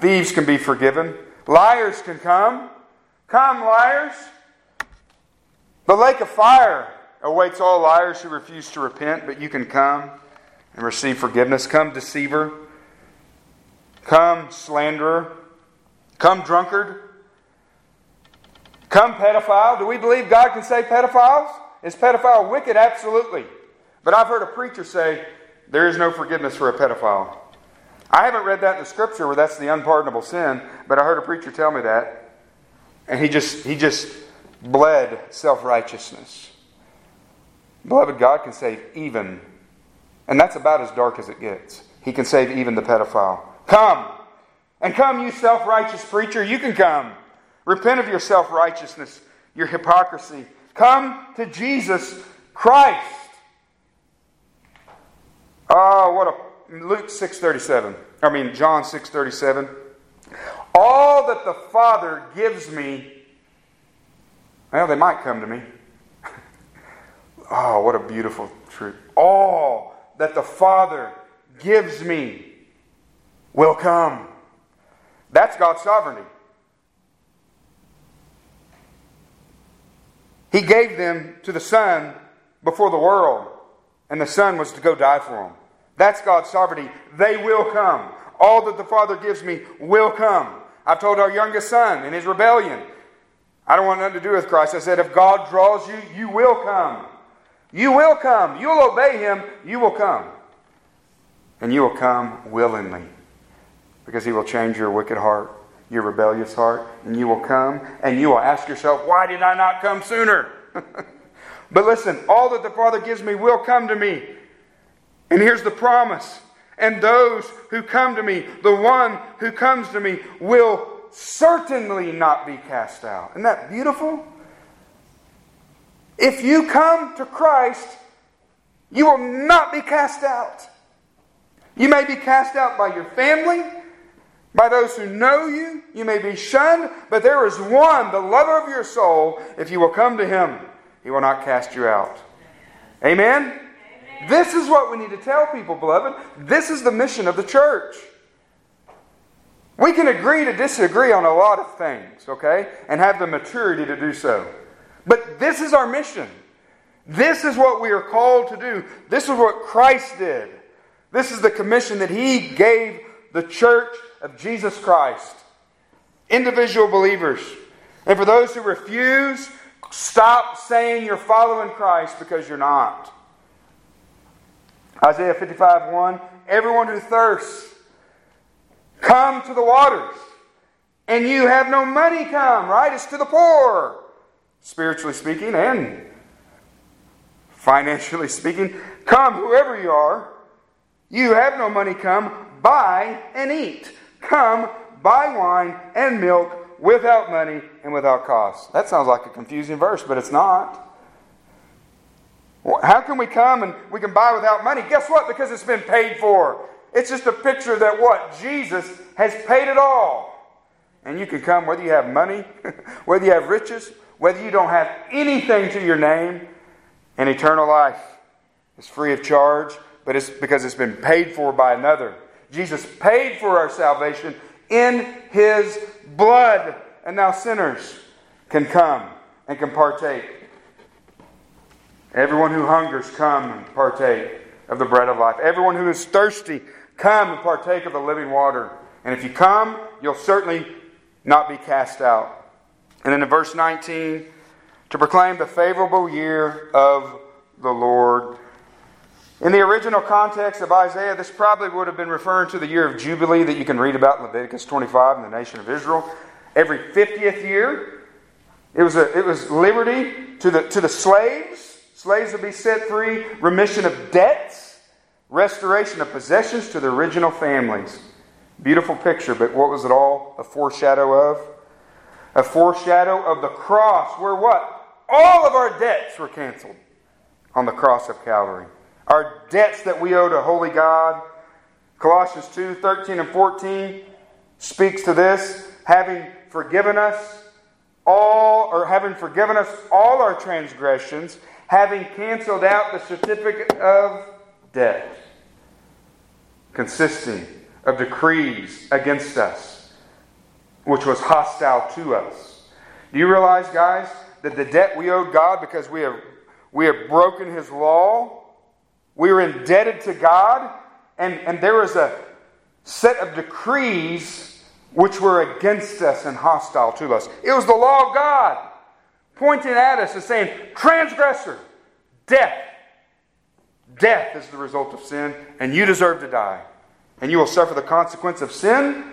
Thieves can be forgiven. Liars can come. Come, liars. The lake of fire awaits all liars who refuse to repent, but you can come and receive forgiveness. Come, deceiver. Come, slanderer. Come, drunkard. Come, pedophile. Do we believe God can save pedophiles? Is pedophile wicked? Absolutely. But I've heard a preacher say, there is no forgiveness for a pedophile. I haven't read that in the scripture where that's the unpardonable sin, but I heard a preacher tell me that. And he just he just bled self-righteousness. Beloved, God can save even, and that's about as dark as it gets. He can save even the pedophile. Come, and come, you self-righteous preacher, you can come. Repent of your self-righteousness, your hypocrisy. Come to Jesus Christ. Oh, what a Luke six thirty-seven. I mean John six thirty-seven. All that the Father gives me, well, they might come to me. Oh, what a beautiful truth. All that the Father gives me will come. That's God's sovereignty. He gave them to the Son before the world, and the Son was to go die for them. That's God's sovereignty. They will come. All that the Father gives me will come. I've told our youngest son in his rebellion, I don't want nothing to do with Christ. I said, if God draws you, you will come. You will come. You'll obey Him. You will come. And you will come willingly. Because He will change your wicked heart, your rebellious heart. And you will come and you will ask yourself, why did I not come sooner? But listen, all that the Father gives me will come to me. And here's the promise. And those who come to me, the one who comes to me, will certainly not be cast out. Isn't that beautiful? If you come to Christ, you will not be cast out. You may be cast out by your family, by those who know you. You may be shunned, but there is one, the lover of your soul. If you will come to Him, He will not cast you out. Amen? Amen. This is what we need to tell people, beloved. This is the mission of the church. We can agree to disagree on a lot of things, okay? And have the maturity to do so. But this is our mission. This is what we are called to do. This is what Christ did. This is the commission that He gave the church of Jesus Christ. Individual believers. And for those who refuse, stop saying you're following Christ because you're not. Isaiah fifty-five one, everyone who thirsts, come to the waters, and you have no money come, right? It's to the poor, spiritually speaking and financially speaking. Come, whoever you are, you have no money come, buy and eat. Come, buy wine and milk without money and without cost. That sounds like a confusing verse, but it's not. How can we come and we can buy without money? Guess what? Because it's been paid for. It's just a picture that what? Jesus has paid it all. And you can come whether you have money, whether you have riches, whether you don't have anything to your name. And eternal life is free of charge, but it's because it's been paid for by another. Jesus paid for our salvation in His blood. And now sinners can come and can partake. Everyone who hungers, come and partake of the bread of life. Everyone who is thirsty, come and partake of the living water. And if you come, you'll certainly not be cast out. And then in verse nineteen, to proclaim the favorable year of the Lord. In the original context of Isaiah, this probably would have been referring to the year of Jubilee that you can read about in Leviticus twenty-five in the nation of Israel. Every fiftieth year, it was a, it was liberty to the to the slaves. Slaves will be set free, remission of debts, restoration of possessions to the original families. Beautiful picture, but what was it all a foreshadow of? A foreshadow of the cross, where what? All of our debts were canceled on the cross of Calvary. Our debts that we owe to holy God. Colossians two thirteen and fourteen speaks to this, having forgiven us all, or having forgiven us all our transgressions, having canceled out the certificate of debt, consisting of decrees against us, which was hostile to us. Do you realize, guys, that the debt we owed God because we have we have broken His law, we were indebted to God, and, and there was a set of decrees which were against us and hostile to us. It was the law of God pointing at us and saying, transgressor, death. Death is the result of sin, and you deserve to die. And you will suffer the consequence of sin.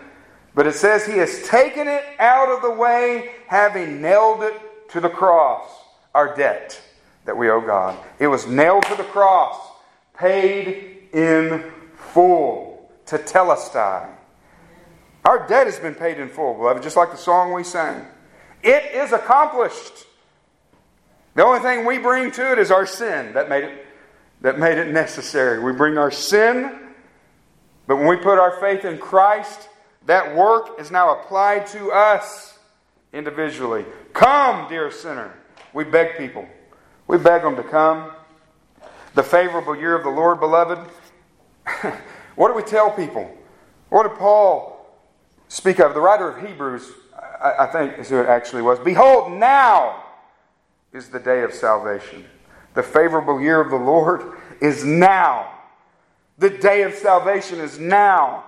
But it says he has taken it out of the way, having nailed it to the cross. Our debt that we owe God. It was nailed to the cross, paid in full. Tetelestai. Our debt has been paid in full, beloved, just like the song we sang. It is accomplished. The only thing we bring to it is our sin that made it, that made it necessary. We bring our sin, but when we put our faith in Christ, that work is now applied to us individually. Come, dear sinner. We beg people. We beg them to come. The favorable year of the Lord, beloved. What do we tell people? What did Paul speak of? The writer of Hebrews, I think is who it actually was. Behold, now is the day of salvation. The favorable year of the Lord is now. The day of salvation is now.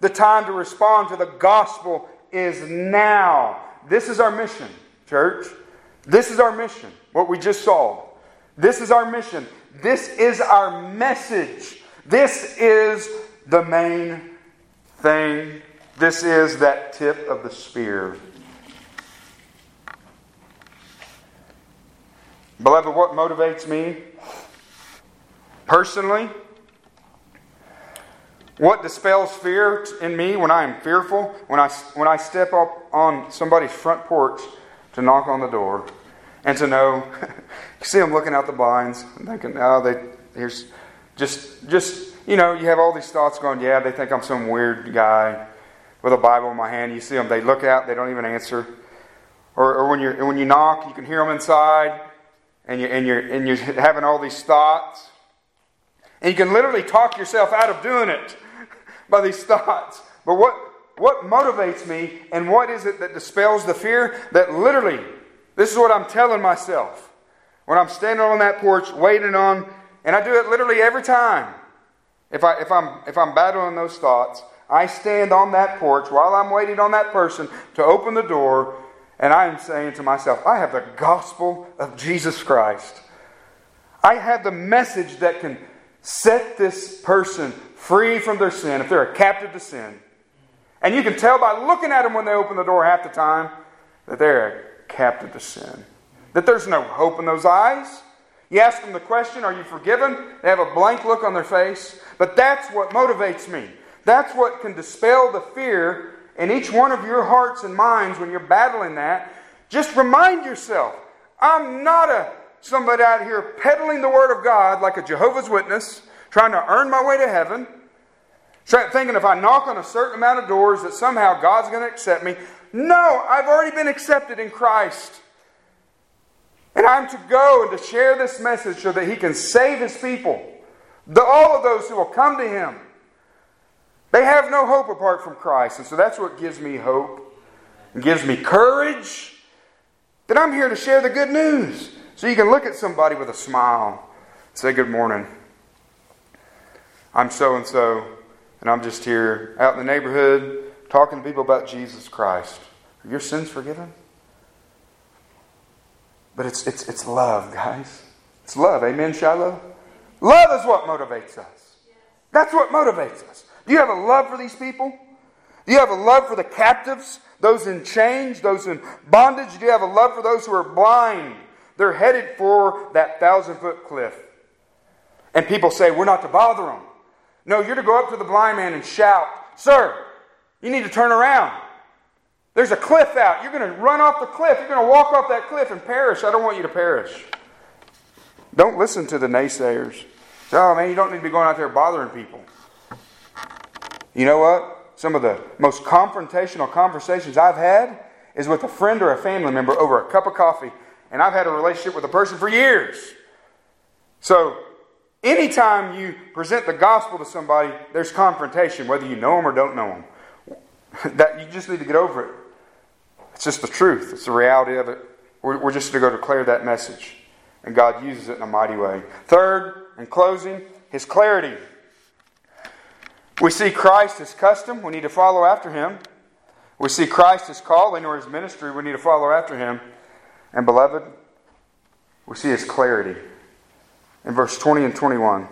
The time to respond to the gospel is now. This is our mission, church. This is our mission, what we just saw. This is our mission. This is our message. This is the main thing. This is that tip of the spear. Beloved, what motivates me personally? What dispels fear in me when I am fearful? When I, when I step up on somebody's front porch to knock on the door and to know, you see them looking out the blinds and thinking, oh, they, here's just, just, you know, you have all these thoughts going, yeah, they think I'm some weird guy with a Bible in my hand. You see them, they look out, they don't even answer. Or, or when you're, when you knock, you can hear them inside and you're, and you're, and you're having all these thoughts. And you can literally talk yourself out of doing it by these thoughts. But what, what motivates me and what is it that dispels the fear? That literally, this is what I'm telling myself when I'm standing on that porch waiting on, and I do it literally every time. If I if I'm if I'm battling those thoughts, I stand on that porch while I'm waiting on that person to open the door, and I am saying to myself, I have the gospel of Jesus Christ. I have the message that can set this person free from their sin, if they're a captive to sin. And you can tell by looking at them when they open the door half the time that they're captive to sin. That there's no hope in those eyes. You ask them the question, are you forgiven? They have a blank look on their face. But that's what motivates me. That's what can dispel the fear in each one of your hearts and minds when you're battling that. Just remind yourself, I'm not a somebody out here peddling the Word of God like a Jehovah's Witness, trying to earn my way to heaven. Thinking if I knock on a certain amount of doors that somehow God's going to accept me. No, I've already been accepted in Christ. And I'm to go and to share this message so that He can save His people. The, all of those who will come to Him. They have no hope apart from Christ. And so that's what gives me hope. It gives me courage. That I'm here to share the good news. So you can look at somebody with a smile and say, good morning. I'm so-and-so, and I'm just here out in the neighborhood talking to people about Jesus Christ. Are your sins forgiven? But it's it's it's love, guys. It's love. Amen, Shiloh? Love is what motivates us. That's what motivates us. Do you have a love for these people? Do you have a love for the captives? Those in chains? Those in bondage? Do you have a love for those who are blind? They're headed for that thousand-foot cliff. And people say, we're not to bother them. No, you're to go up to the blind man and shout, sir, you need to turn around. There's a cliff out. You're going to run off the cliff. You're going to walk off that cliff and perish. I don't want you to perish. Don't listen to the naysayers. Oh, man, you don't need to be going out there bothering people. You know what? Some of the most confrontational conversations I've had is with a friend or a family member over a cup of coffee. And I've had a relationship with a person for years. So, anytime you present the gospel to somebody, there's confrontation, whether you know them or don't know them. That, you just need to get over it. It's just the truth. It's the reality of it. We're, we're just to go declare that message. And God uses it in a mighty way. Third, in closing, His clarity. We see Christ as custom. We need to follow after Him. We see Christ as calling or His ministry. We need to follow after Him. And beloved, we see His clarity in verse twenty and twenty-one.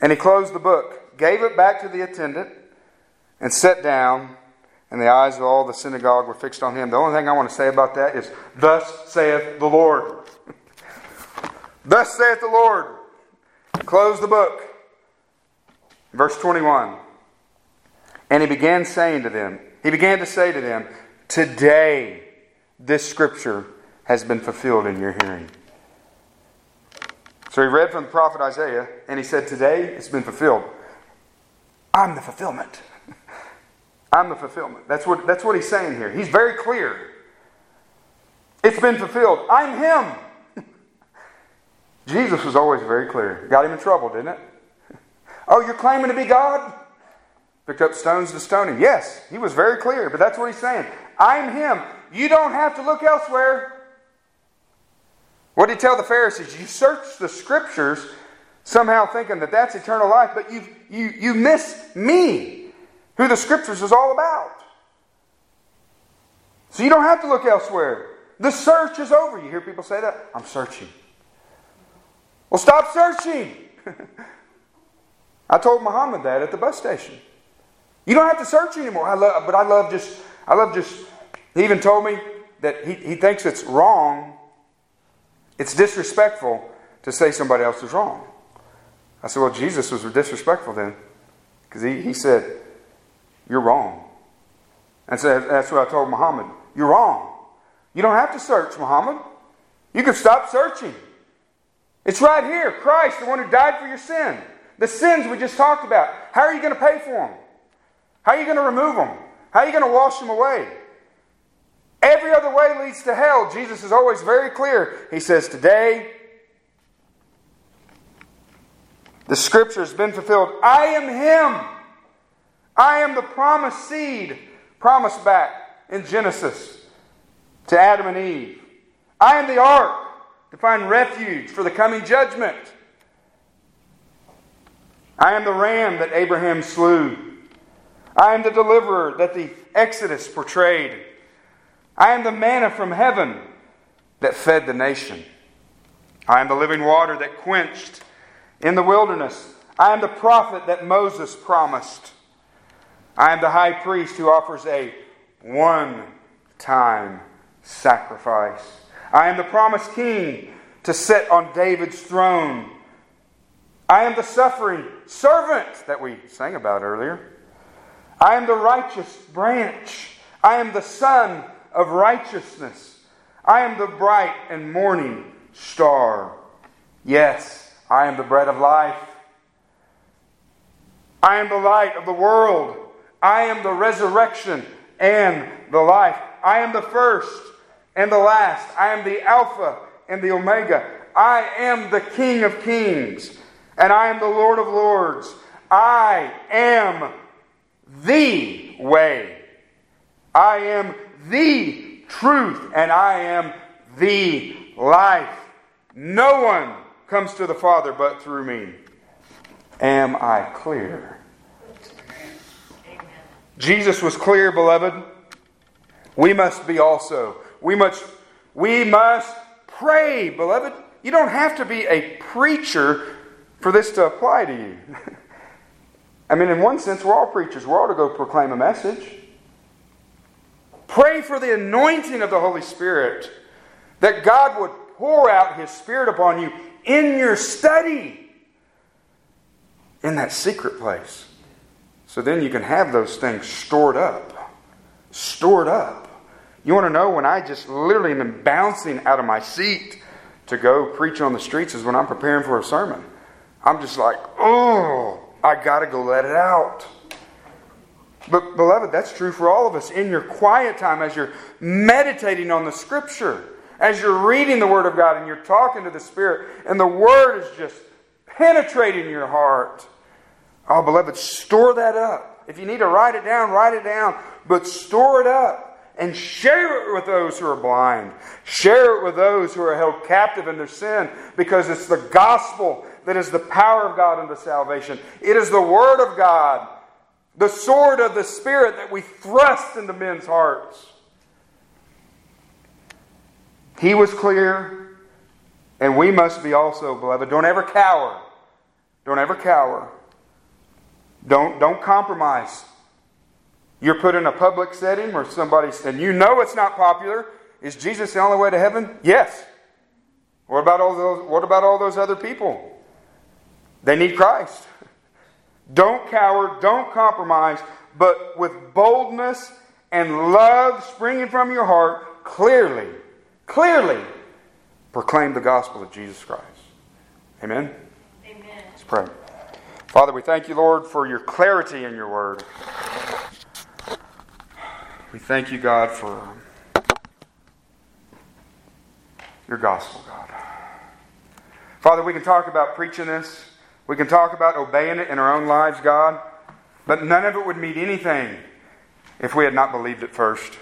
And He closed the book, gave it back to the attendant, and sat down, and the eyes of all the synagogue were fixed on Him. The only thing I want to say about that is, thus saith the Lord. Thus saith the Lord. Close the book. Verse twenty-one. And he began saying to them, he began to say to them, today this scripture has been fulfilled in your hearing. So he read from the prophet Isaiah, and he said, today it's been fulfilled. I'm the fulfillment. I'm the fulfillment. That's what, that's what he's saying here. He's very clear. It's been fulfilled. I'm Him. Jesus was always very clear. Got Him in trouble, didn't it? Oh, you're claiming to be God? Picked up stones to stone Him. Yes, He was very clear, but that's what He's saying. I'm Him. You don't have to look elsewhere. What did He tell the Pharisees? You search the Scriptures, somehow thinking that that's eternal life, but you you you miss me, who the Scriptures is all about. So you don't have to look elsewhere. The search is over. You hear people say that? I'm searching. Well, stop searching. I told Muhammad that at the bus station. You don't have to search anymore. I love, but I love just, I love just, he even told me that he, he thinks it's wrong. It's disrespectful to say somebody else is wrong. I said, well, Jesus was disrespectful then. Because he, he said, you're wrong. And so that's what I told Muhammad. You're wrong. You don't have to search, Muhammad. You can stop searching. It's right here. Christ, the one who died for your sin. The sins we just talked about. How are you going to pay for them? How are you going to remove them? How are you going to wash them away? Every other way leads to hell. Jesus is always very clear. He says, today, the Scripture has been fulfilled. I am Him. I am the promised seed, promised back in Genesis to Adam and Eve. I am the ark to find refuge for the coming judgment. I am the ram that Abraham slew. I am the deliverer that the Exodus portrayed. I am the manna from heaven that fed the nation. I am the living water that quenched in the wilderness. I am the prophet that Moses promised. I am the high priest who offers a one-time sacrifice. I am the promised king to sit on David's throne. I am the suffering servant that we sang about earlier. I am the righteous branch. I am the son of righteousness. I am the bright and morning star. Yes, I am the bread of life. I am the light of the world. I am the resurrection and the life. I am the first and the last. I am the Alpha and the Omega. I am the King of Kings. And I am the Lord of Lords. I am the way. I am the truth. And I am the life. No one comes to the Father but through me. Am I clear? Amen. Jesus was clear, beloved. We must be also. We must, we must pray, beloved. You don't have to be a preacher for this to apply to you. I mean, in one sense, we're all preachers. We're all to go proclaim a message. Pray for the anointing of the Holy Spirit, that God would pour out His Spirit upon you in your study, in that secret place. So then you can have those things stored up. Stored up. You want to know when I just literally am bouncing out of my seat to go preach on the streets is when I'm preparing for a sermon. I'm just like, oh, I got to go let it out. But beloved, that's true for all of us. In your quiet time, as you're meditating on the Scripture, as you're reading the Word of God and you're talking to the Spirit, and the Word is just penetrating your heart. Oh, beloved, store that up. If you need to write it down, write it down. But store it up and share it with those who are blind. Share it with those who are held captive in their sin, because it's the gospel that is the power of God unto salvation. It is the Word of God The sword of the Spirit that we thrust into men's hearts. He was clear, and we must be also, beloved. Don't ever cower. Don't ever cower. Don't, don't compromise. You're put in a public setting where somebody's, and you know it's not popular. Is Jesus the only way to heaven? Yes. What about all those, what about all those other people? They need Christ. Don't cower, don't compromise, but with boldness and love springing from your heart, clearly, clearly proclaim the gospel of Jesus Christ. Amen? Amen. Let's pray. Father, we thank you, Lord, for your clarity in your word. We thank you, God, for your gospel, God. Father, we can talk about preaching this. We can talk about obeying it in our own lives, God. But none of it would mean anything if we had not believed it first.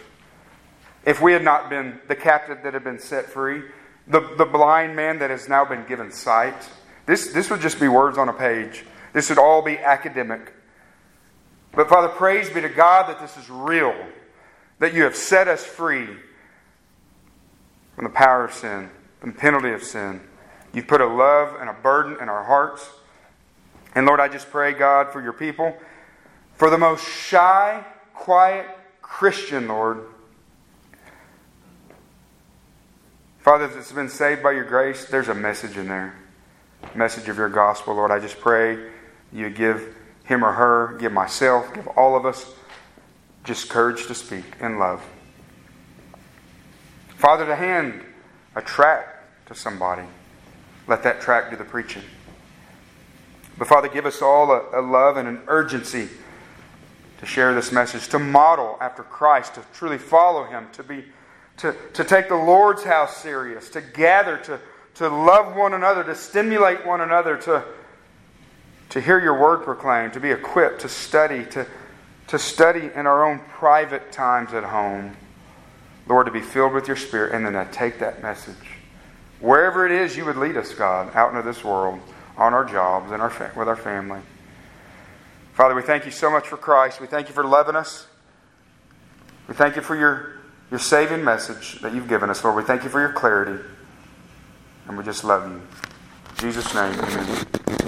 If we had not been the captive that had been set free. The, the blind man that has now been given sight. This, this would just be words on a page. This would all be academic. But Father, praise be to God that this is real. That you have set us free from the power of sin. From the penalty of sin. You've put a love and a burden in our hearts. And Lord, I just pray, God, for your people, for the most shy, quiet Christian, Lord. Father, that's been saved by your grace, there's a message in there. A message of your gospel, Lord. I just pray you give him or her, give myself, give all of us just courage to speak in love. Father, to hand a tract to somebody. Let that tract do the preaching. But Father, give us all a, a love and an urgency to share this message, to model after Christ, to truly follow Him, to be, to, to take the Lord's house serious, to gather, to, to love one another, to stimulate one another, to, to hear your word proclaimed, to be equipped, to study, to, to study in our own private times at home. Lord, to be filled with your Spirit, and then to take that message. Wherever it is you would lead us, God, out into this world, on our jobs, and our fa- with our family. Father, we thank you so much for Christ. We thank you for loving us. We thank you for your, your saving message that you've given us, Lord. We thank you for your clarity. And we just love you. In Jesus' name, amen.